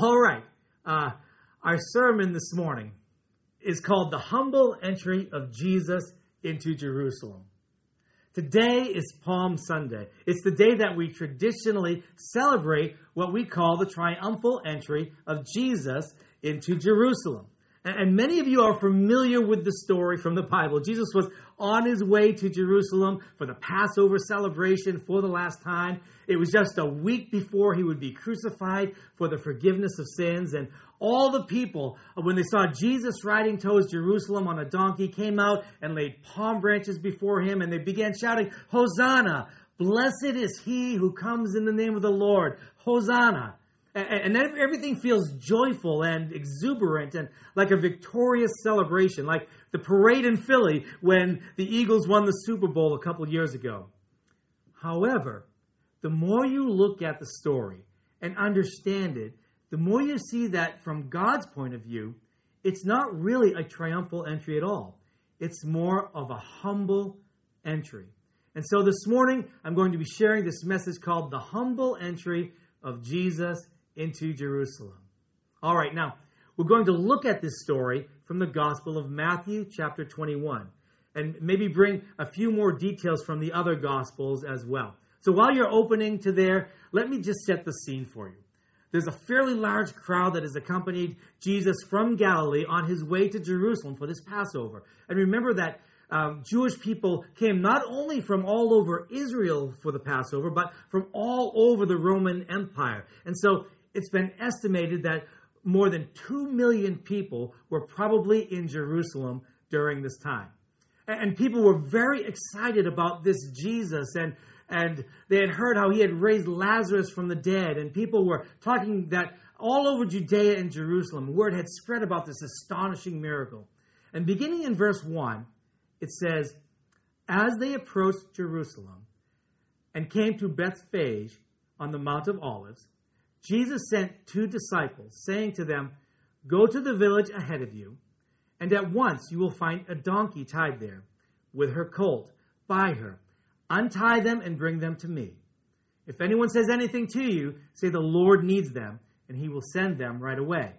All right. Our sermon this morning is called The Humble Entry of Jesus into Jerusalem. Today is Palm Sunday. It's the day that we traditionally celebrate what we call the triumphal entry of Jesus into Jerusalem. And many of you are familiar with the story from the Bible. Jesus was on his way to Jerusalem for the Passover celebration for the last time. It was just a week before he would be crucified for the forgiveness of sins. And all the people, when they saw Jesus riding towards Jerusalem on a donkey, came out and laid palm branches before him. And they began shouting, "Hosanna! Blessed is he who comes in the name of the Lord. Hosanna!" And everything feels joyful and exuberant and like a victorious celebration, like the parade in Philly when the Eagles won the Super Bowl a couple years ago. However, the more you look at the story and understand it, the more you see that from God's point of view, it's not really a triumphal entry at all. It's more of a humble entry. And so this morning, I'm going to be sharing this message called The Humble Entry of Jesus into Jerusalem. All right, now, we're going to look at this story from the Gospel of Matthew, chapter 21, and maybe bring a few more details from the other Gospels as well. So while you're opening to there, let me just set the scene for you. There's a fairly large crowd that has accompanied Jesus from Galilee on his way to Jerusalem for this Passover. And remember that Jewish people came not only from all over Israel for the Passover, but from all over the Roman Empire. And so it's been estimated that more than 2 million people were probably in Jerusalem during this time. And people were very excited about this Jesus, and they had heard how he had raised Lazarus from the dead, and people were talking that all over Judea and Jerusalem, word had spread about this astonishing miracle. And beginning in verse 1, it says, "As they approached Jerusalem and came to Bethphage on the Mount of Olives, Jesus sent two disciples, saying to them, 'Go to the village ahead of you, and at once you will find a donkey tied there with her colt by her. Untie them and bring them to me. If anyone says anything to you, say the Lord needs them, and he will send them right away.'"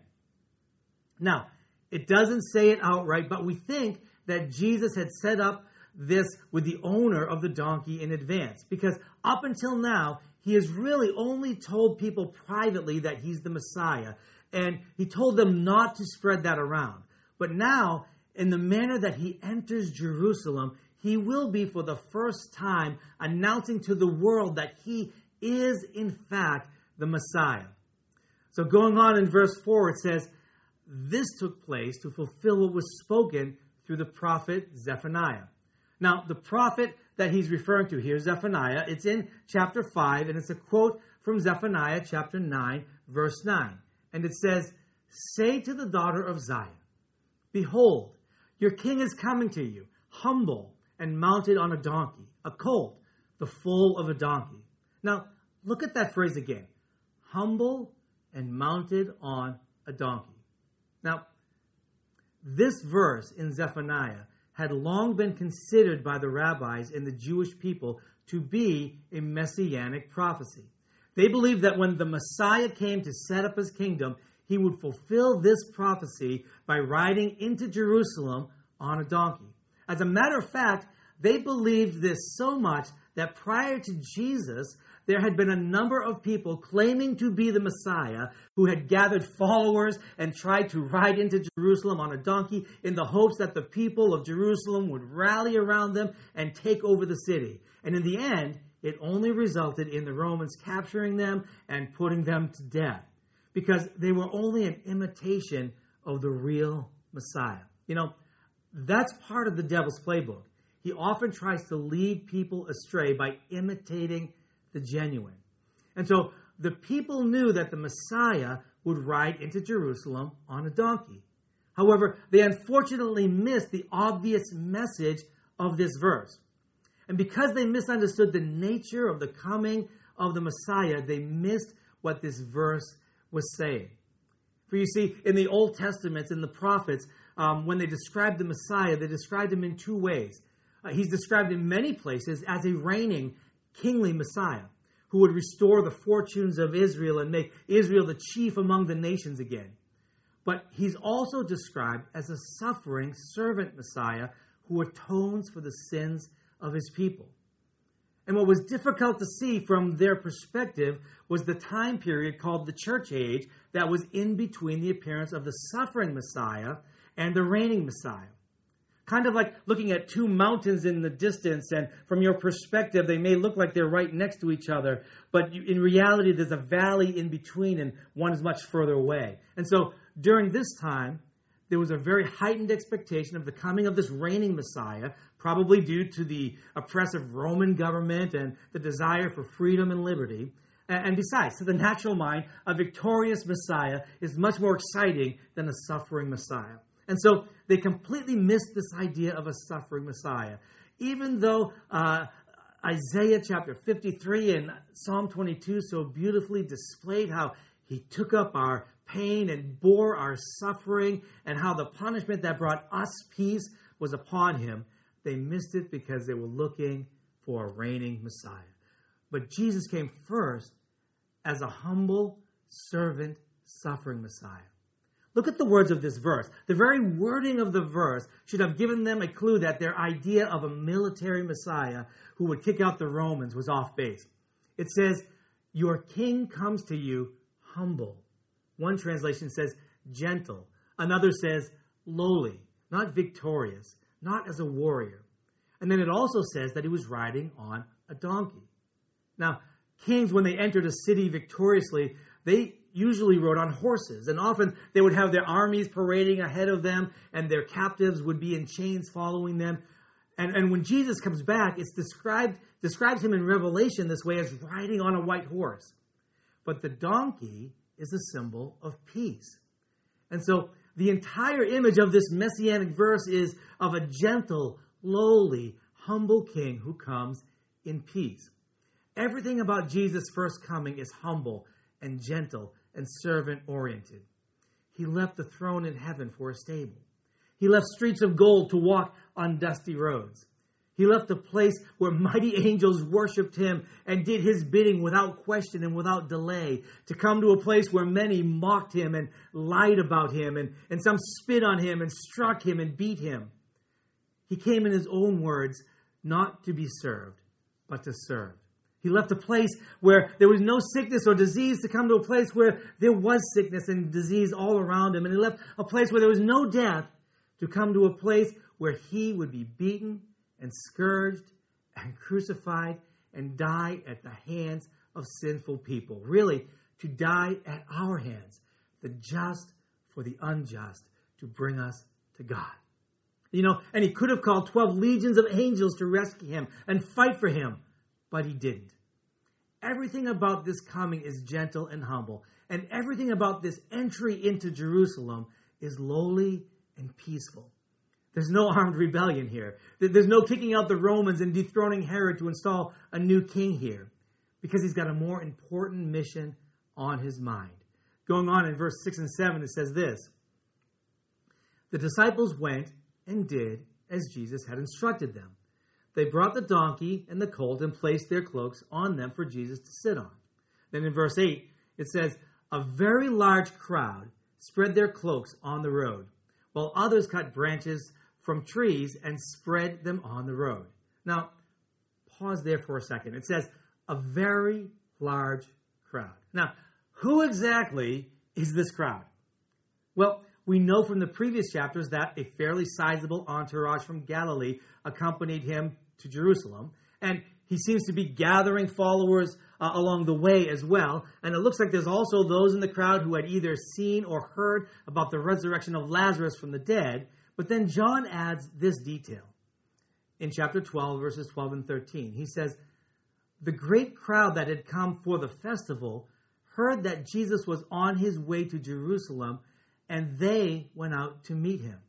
Now, it doesn't say it outright, but we think that Jesus had set up this with the owner of the donkey in advance, because up until now, he has really only told people privately that he's the Messiah, and he told them not to spread that around. But now, in the manner that he enters Jerusalem, he will be for the first time announcing to the world that he is, in fact, the Messiah. So going on in verse 4, it says, "This took place to fulfill what was spoken through the prophet Zephaniah." Now, the prophet that he's referring to here, Zephaniah, it's in chapter 5, and it's a quote from Zephaniah chapter 9, verse 9. And it says, "Say to the daughter of Zion, behold, your king is coming to you, humble and mounted on a donkey, a colt, the foal of a donkey." Now, look at that phrase again, humble and mounted on a donkey. Now, this verse in Zephaniah had long been considered by the rabbis and the Jewish people to be a messianic prophecy. They believed that when the Messiah came to set up his kingdom, he would fulfill this prophecy by riding into Jerusalem on a donkey. As a matter of fact, they believed this so much that prior to Jesus, there had been a number of people claiming to be the Messiah who had gathered followers and tried to ride into Jerusalem on a donkey in the hopes that the people of Jerusalem would rally around them and take over the city. And in the end, it only resulted in the Romans capturing them and putting them to death, because they were only an imitation of the real Messiah. You know, that's part of the devil's playbook. He often tries to lead people astray by imitating the genuine. And so the people knew that the Messiah would ride into Jerusalem on a donkey. However, they unfortunately missed the obvious message of this verse. And because they misunderstood the nature of the coming of the Messiah, they missed what this verse was saying. For you see, in the Old Testament, in the prophets, when they described the Messiah, they described him in two ways. He's described in many places as a reigning kingly Messiah who would restore the fortunes of Israel and make Israel the chief among the nations again. But he's also described as a suffering servant Messiah who atones for the sins of his people. And what was difficult to see from their perspective was the time period called the church age that was in between the appearance of the suffering Messiah and the reigning Messiah. Kind of like looking at two mountains in the distance, and from your perspective, they may look like they're right next to each other, but in reality, there's a valley in between, and one is much further away. And so during this time, there was a very heightened expectation of the coming of this reigning Messiah, probably due to the oppressive Roman government and the desire for freedom and liberty. And besides, to the natural mind, a victorious Messiah is much more exciting than a suffering Messiah. And so they completely missed this idea of a suffering Messiah. Even though Isaiah chapter 53 and Psalm 22 so beautifully displayed how he took up our pain and bore our suffering, and how the punishment that brought us peace was upon him, they missed it because they were looking for a reigning Messiah. But Jesus came first as a humble servant, suffering Messiah. Look at the words of this verse. The very wording of the verse should have given them a clue that their idea of a military Messiah who would kick out the Romans was off base. It says, "Your king comes to you humble." One translation says gentle. Another says lowly, not victorious, not as a warrior. And then it also says that he was riding on a donkey. Now, kings, when they entered a city victoriously, they usually rode on horses, and often they would have their armies parading ahead of them, and their captives would be in chains following them. And when Jesus comes back, it's describes him in Revelation this way, as riding on a white horse. But the donkey is a symbol of peace. And so the entire image of this messianic verse is of a gentle, lowly, humble king who comes in peace. Everything about Jesus' first coming is humble and gentle and servant-oriented. He left the throne in heaven for a stable. He left streets of gold to walk on dusty roads. He left a place where mighty angels worshiped him and did his bidding without question and without delay, to come to a place where many mocked him and lied about him, and some spit on him and struck him and beat him. He came, in his own words, not to be served, but to serve. He left a place where there was no sickness or disease, to come to a place where there was sickness and disease all around him. And he left a place where there was no death, to come to a place where he would be beaten and scourged and crucified and die at the hands of sinful people. Really, to die at our hands, the just for the unjust, to bring us to God. You know, and he could have called 12 legions of angels to rescue him and fight for him, but he didn't. Everything about this coming is gentle and humble, and everything about this entry into Jerusalem is lowly and peaceful. There's no armed rebellion here. There's no kicking out the Romans and dethroning Herod to install a new king here, because he's got a more important mission on his mind. Going on in verse 6 and 7, it says this: "The disciples went and did as Jesus had instructed them. They brought the donkey and the colt and placed their cloaks on them for Jesus to sit on." Then in verse 8, it says, "A very large crowd spread their cloaks on the road, while others cut branches from trees and spread them on the road." Now, pause there for a second. It says, "a very large crowd." Now, who exactly is this crowd? Well, we know from the previous chapters that a fairly sizable entourage from Galilee accompanied him to Jerusalem, and he seems to be gathering followers along the way as well. And it looks like there's also those in the crowd who had either seen or heard about the resurrection of Lazarus from the dead. But then John adds this detail in chapter 12, verses 12 and 13. He says, "The great crowd that had come for the festival heard that Jesus was on his way to Jerusalem, and they went out to meet him."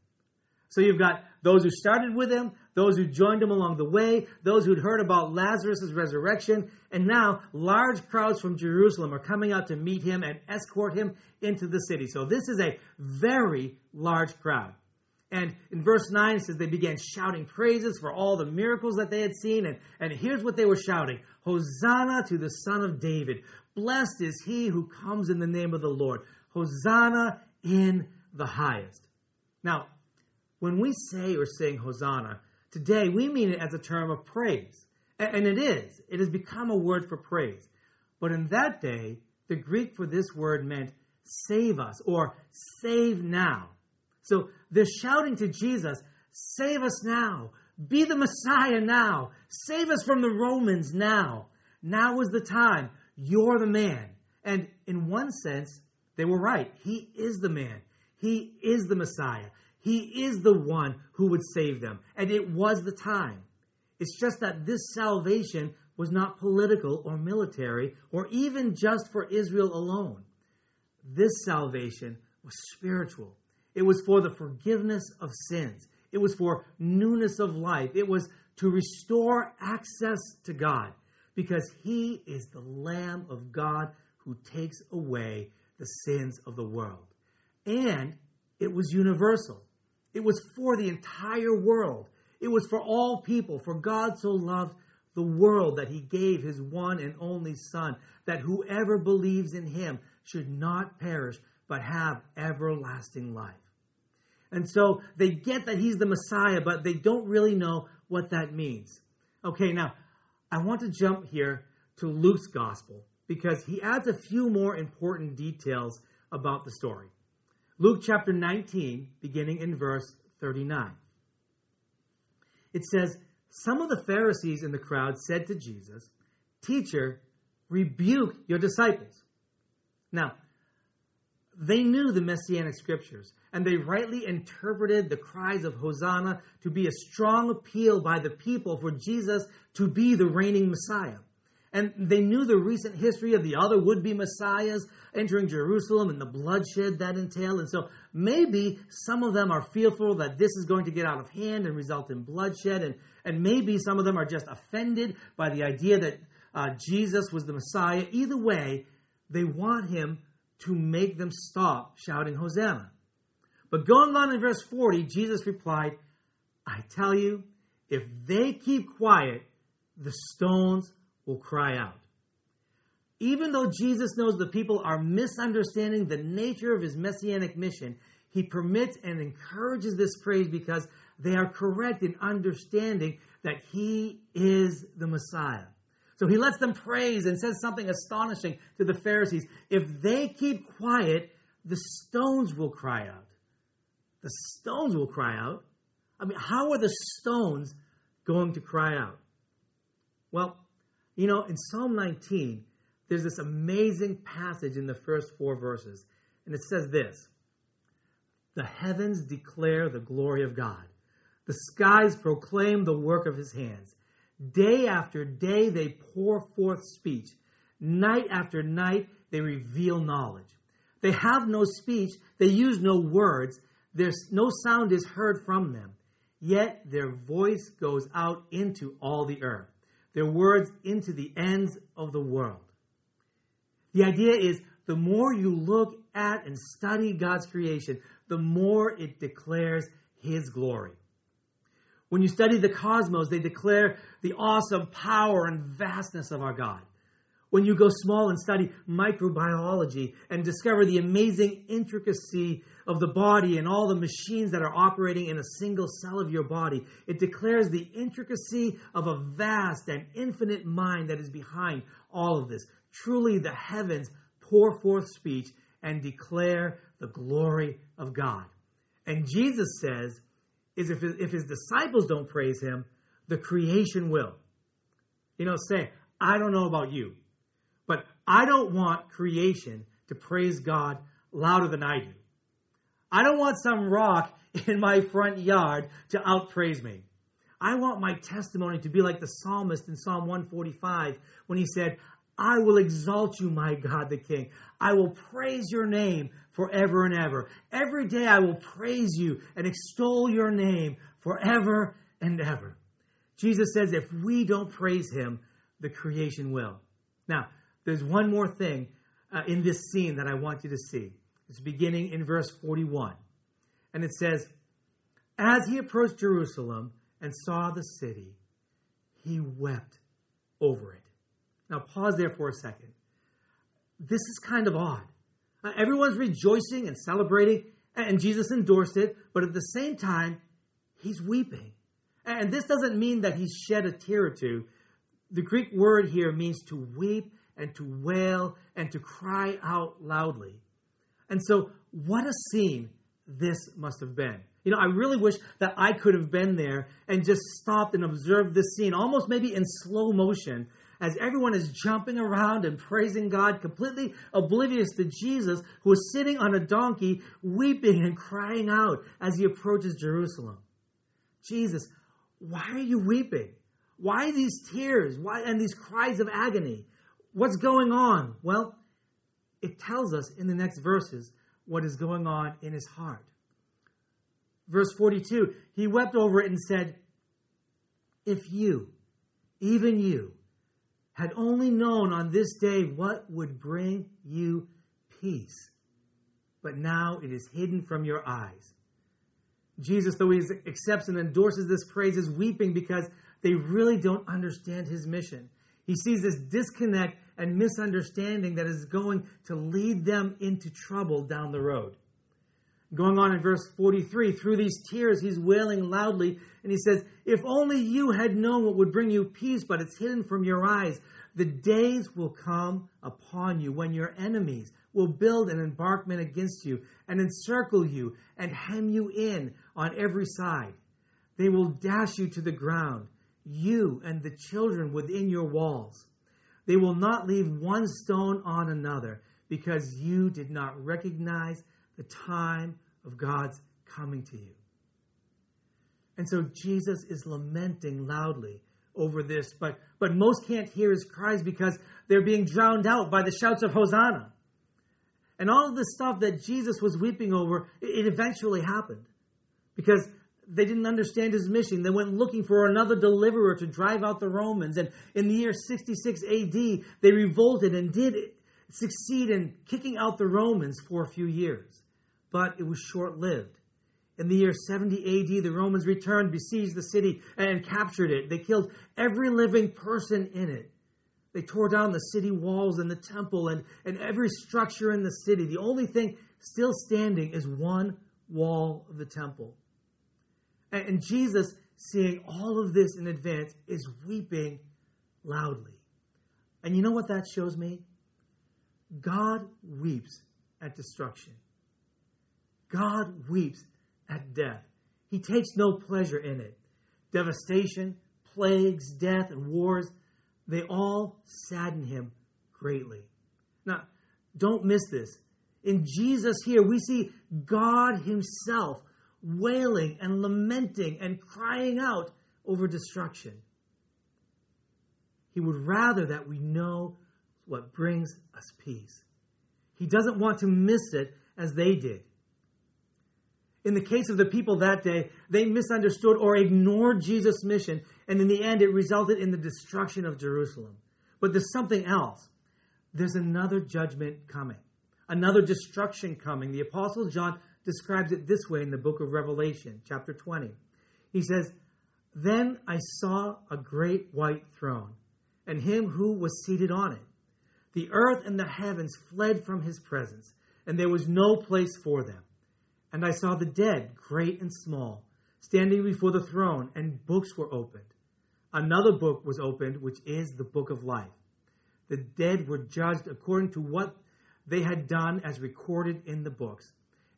So you've got those who started with him, those who joined him along the way, those who'd heard about Lazarus' resurrection, and now large crowds from Jerusalem are coming out to meet him and escort him into the city. So this is a very large crowd. And in verse 9, it says they began shouting praises for all the miracles that they had seen. And here's what they were shouting. Hosanna to the Son of David. Blessed is he who comes in the name of the Lord. Hosanna in the highest. Now, when we say or sing Hosanna, today we mean it as a term of praise. And it is. It has become a word for praise. But in that day, the Greek for this word meant save us or save now. So they're shouting to Jesus, save us now, be the Messiah now, save us from the Romans now. Now is the time, you're the man. And in one sense, they were right. He is the man. He is the Messiah. He is the one who would save them. And it was the time. It's just that this salvation was not political or military or even just for Israel alone. This salvation was spiritual. It was for the forgiveness of sins. It was for newness of life. It was to restore access to God, because he is the Lamb of God who takes away the sins of the world. And it was universal. It was for the entire world. It was for all people. For God so loved the world that he gave his one and only Son, that whoever believes in him should not perish, but have everlasting life. And so they get that he's the Messiah, but they don't really know what that means. Okay, now, I want to jump here to Luke's gospel, because he adds a few more important details about the story. Luke chapter 19, beginning in verse 39. It says, some of the Pharisees in the crowd said to Jesus, "Teacher, rebuke your disciples." Now, they knew the Messianic scriptures, and they rightly interpreted the cries of Hosanna to be a strong appeal by the people for Jesus to be the reigning Messiah. And they knew the recent history of the other would-be Messiahs entering Jerusalem and the bloodshed that entailed. And so maybe some of them are fearful that this is going to get out of hand and result in bloodshed. And maybe some of them are just offended by the idea that Jesus was the Messiah. Either way, they want him to make them stop shouting Hosanna. But going on in verse 40, Jesus replied, "I tell you, if they keep quiet, the stones will cry out." Even though Jesus knows the people are misunderstanding the nature of his messianic mission, he permits and encourages this praise because they are correct in understanding that he is the Messiah. So he lets them praise and says something astonishing to the Pharisees. If they keep quiet, the stones will cry out. The stones will cry out? I mean, how are the stones going to cry out? Well, you know, in Psalm 19, there's this amazing passage in the first four verses. And it says this: "The heavens declare the glory of God. The skies proclaim the work of his hands. Day after day, they pour forth speech. Night after night, they reveal knowledge. They have no speech. They use no words. No sound is heard from them. Yet their voice goes out into all the earth. Their words into the ends of the world." The idea is, the more you look at and study God's creation, the more it declares his glory. When you study the cosmos, they declare the awesome power and vastness of our God. When you go small and study microbiology and discover the amazing intricacy of the body and all the machines that are operating in a single cell of your body, it declares the intricacy of a vast and infinite mind that is behind all of this. Truly, the heavens pour forth speech and declare the glory of God. And Jesus says, if his disciples don't praise him, the creation will. You know, say, I don't know about you, but I don't want creation to praise God louder than I do. I don't want some rock in my front yard to outpraise me. I want my testimony to be like the psalmist in Psalm 145 when he said, "I will exalt you, my God the King. I will praise your name forever and ever. Every day I will praise you and extol your name forever and ever." Jesus says if we don't praise him, the creation will. Now, there's one more thing in this scene that I want you to see. It's beginning in verse 41. And it says, As he approached Jerusalem and saw the city, he wept over it. Now pause there for a second. This is kind of odd. Everyone's rejoicing and celebrating, and Jesus endorsed it, but at the same time, he's weeping. And this doesn't mean that he shed a tear or two. The Greek word here means to weep and to wail and to cry out loudly. And so what a scene this must have been. You know, I really wish that I could have been there and just stopped and observed this scene, almost maybe in slow motion, as everyone is jumping around and praising God, completely oblivious to Jesus, who is sitting on a donkey, weeping and crying out as he approaches Jerusalem. Jesus, why are you weeping? Why these tears? Why and these cries of agony? What's going on? Well, it tells us in the next verses what is going on in his heart. Verse 42, he wept over it and said, "If you, even you, had only known on this day what would bring you peace, but now it is hidden from your eyes." Jesus, though he accepts and endorses this praise, is weeping because they really don't understand his mission. He sees this disconnect and misunderstanding that is going to lead them into trouble down the road. Going on in verse 43, through these tears, he's wailing loudly, and he says, "If only you had known what would bring you peace, but it's hidden from your eyes. The days will come upon you when your enemies will build an embankment against you and encircle you and hem you in on every side. They will dash you to the ground, you and the children within your walls. They will not leave one stone on another, because you did not recognize the time of God's coming to you." And so Jesus is lamenting loudly over this, but most can't hear his cries because they're being drowned out by the shouts of Hosanna. And all of the stuff that Jesus was weeping over, it eventually happened because they didn't understand his mission. They went looking for another deliverer to drive out the Romans. And in the year 66 AD, they revolted and did succeed in kicking out the Romans for a few years. But it was short-lived. In the year 70 AD, the Romans returned, besieged the city, and captured it. They killed every living person in it. They tore down the city walls and the temple and every structure in the city. The only thing still standing is one wall of the temple. And Jesus, seeing all of this in advance, is weeping loudly. And you know what that shows me? God weeps at destruction. God weeps at death. He takes no pleasure in it. Devastation, plagues, death, and wars, they all sadden him greatly. Now, don't miss this. In Jesus here, we see God himself wailing and lamenting and crying out over destruction. He would rather that we know what brings us peace. He doesn't want to miss it as they did. In the case of the people that day, they misunderstood or ignored Jesus' mission, and in the end it resulted in the destruction of Jerusalem. But there's something else. There's another judgment coming, another destruction coming. The Apostle John describes it this way in the book of Revelation, chapter 20. He says, "Then I saw a great white throne, and him who was seated on it. The earth and the heavens fled from his presence, and there was no place for them. And I saw the dead, great and small, standing before the throne, and books were opened. Another book was opened, which is the book of life. The dead were judged according to what they had done as recorded in the books.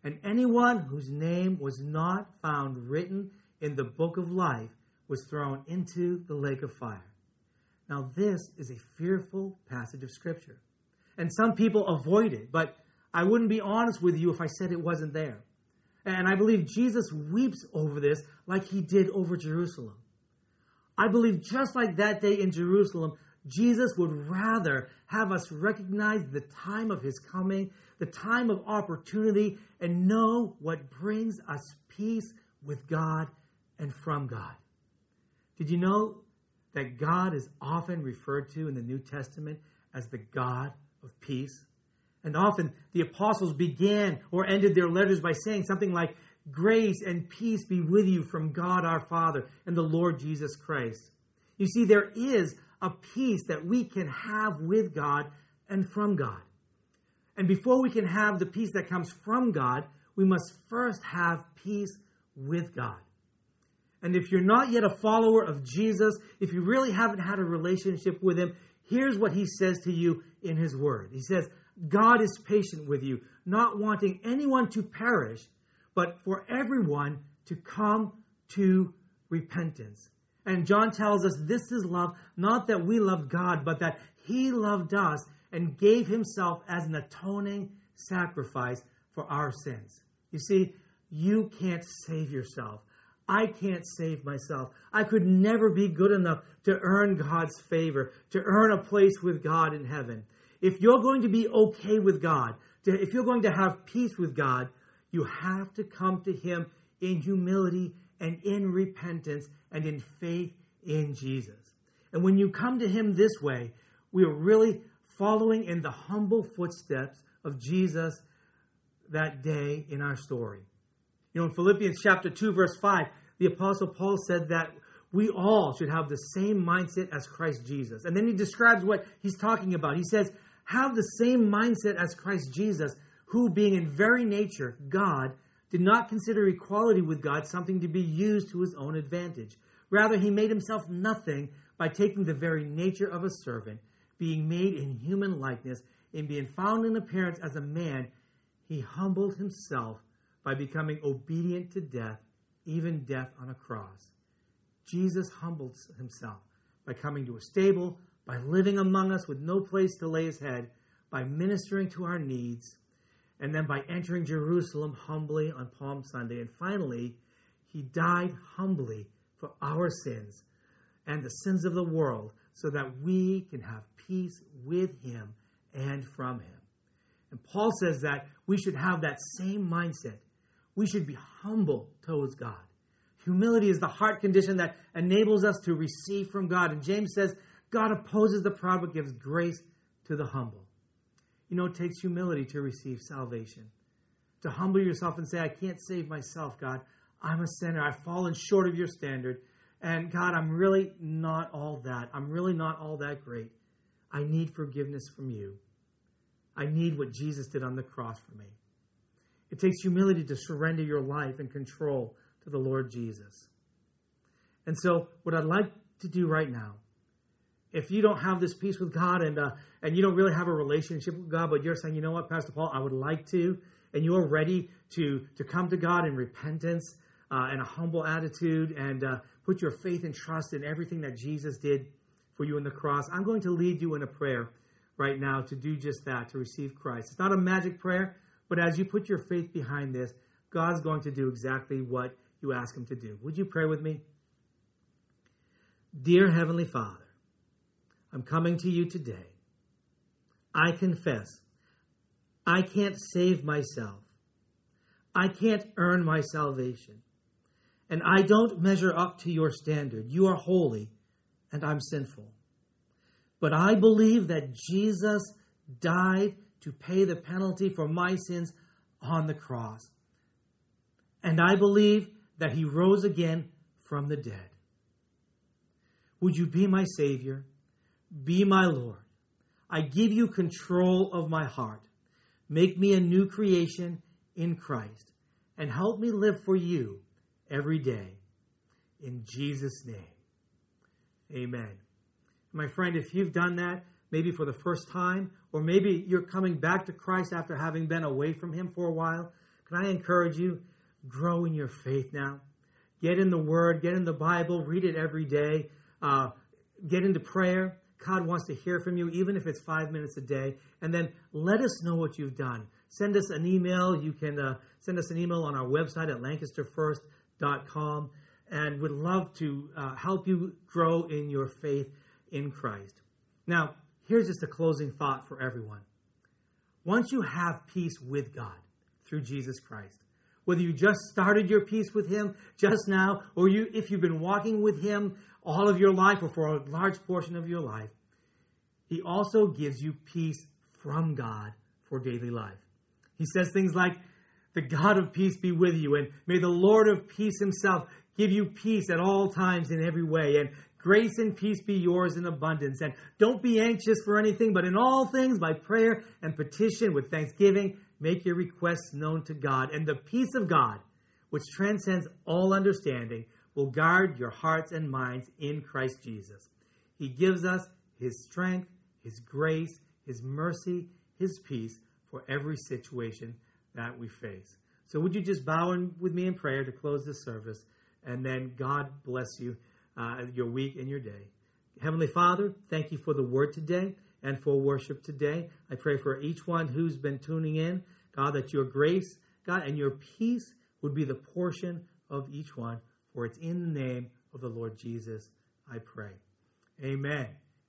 And anyone whose name was not found written in the book of life was thrown into the lake of fire." Now, this is a fearful passage of Scripture, and some people avoid it, but I wouldn't be honest with you if I said it wasn't there. And I believe Jesus weeps over this like he did over Jerusalem. I believe just like that day in Jerusalem, Jesus would rather have us recognize the time of his coming, the time of opportunity, and know what brings us peace with God and from God. Did you know that God is often referred to in the New Testament as the God of peace? And often the apostles began or ended their letters by saying something like, Grace and peace be with you from God our Father and the Lord Jesus Christ. You see, there is a peace that we can have with God and from God. And before we can have the peace that comes from God, we must first have peace with God. And if you're not yet a follower of Jesus, if you really haven't had a relationship with him, here's what he says to you in his word. He says, God is patient with you, not wanting anyone to perish, but for everyone to come to repentance. And John tells us this is love, not that we love God, but that he loved us and gave himself as an atoning sacrifice for our sins. You see, you can't save yourself. I can't save myself. I could never be good enough to earn God's favor, to earn a place with God in heaven. If you're going to be okay with God, if you're going to have peace with God, you have to come to him in humility and in repentance and in faith in Jesus. And when you come to him this way, we are really following in the humble footsteps of Jesus that day in our story. You know, in Philippians chapter 2, verse 5, the Apostle Paul said that we all should have the same mindset as Christ Jesus. And then he describes what he's talking about. He says, have the same mindset as Christ Jesus, who being in very nature God, did not consider equality with God something to be used to his own advantage. Rather, he made himself nothing by taking the very nature of a servant, being made in human likeness, and being found in appearance as a man, he humbled himself by becoming obedient to death, even death on a cross. Jesus humbled himself by coming to a stable, by living among us with no place to lay his head, by ministering to our needs, and then by entering Jerusalem humbly on Palm Sunday. And finally, he died humbly for our sins and the sins of the world so that we can have peace with him and from him. And Paul says that we should have that same mindset. We should be humble towards God. Humility is the heart condition that enables us to receive from God. And James says, God opposes the proud but gives grace to the humble. You know, it takes humility to receive salvation. To humble yourself and say, I can't save myself, God. I'm a sinner. I've fallen short of your standard. And God, I'm really not all that. I'm really not all that great. I need forgiveness from you. I need what Jesus did on the cross for me. It takes humility to surrender your life and control to the Lord Jesus. And so what I'd like to do right now, if you don't have this peace with God and you don't really have a relationship with God, but you're saying, you know what, Pastor Paul, I would like to, and you are ready to come to God in repentance and a humble attitude and put your faith and trust in everything that Jesus did for you on the cross, I'm going to lead you in a prayer right now to do just that, to receive Christ. It's not a magic prayer, but as you put your faith behind this, God's going to do exactly what you ask him to do. Would you pray with me? Dear Heavenly Father, I'm coming to you today. I confess, I can't save myself. I can't earn my salvation. And I don't measure up to your standard. You are holy, and I'm sinful. But I believe that Jesus died to pay the penalty for my sins on the cross. And I believe that he rose again from the dead. Would you be my Savior? Be my Lord. I give you control of my heart. Make me a new creation in Christ and help me live for you every day. In Jesus' name, amen. My friend, if you've done that, maybe for the first time, or maybe you're coming back to Christ after having been away from him for a while, can I encourage you, grow in your faith now. Get in the Word, get in the Bible, read it every day, get into prayer. God wants to hear from you, even if it's 5 minutes a day. And then let us know what you've done. Send us an email. You can send us an email on our website at lancasterfirst.com. And we'd love to help you grow in your faith in Christ. Now, here's just a closing thought for everyone. Once you have peace with God through Jesus Christ, whether you just started your peace with him just now, or if you've been walking with him all of your life or for a large portion of your life, he also gives you peace from God for daily life. He says things like, The God of peace be with you, and may the Lord of peace himself give you peace at all times in every way, and grace and peace be yours in abundance. And don't be anxious for anything, but in all things by prayer and petition with thanksgiving, make your requests known to God. And the peace of God, which transcends all understanding, will guard your hearts and minds in Christ Jesus. He gives us his strength, his grace, his mercy, his peace for every situation that we face. So would you just bow in with me in prayer to close this service, and then God bless you, your week and your day. Heavenly Father, thank you for the word today and for worship today. I pray for each one who's been tuning in, God, that your grace, God, and your peace would be the portion of each one, for it's in the name of the Lord Jesus I pray. Amen.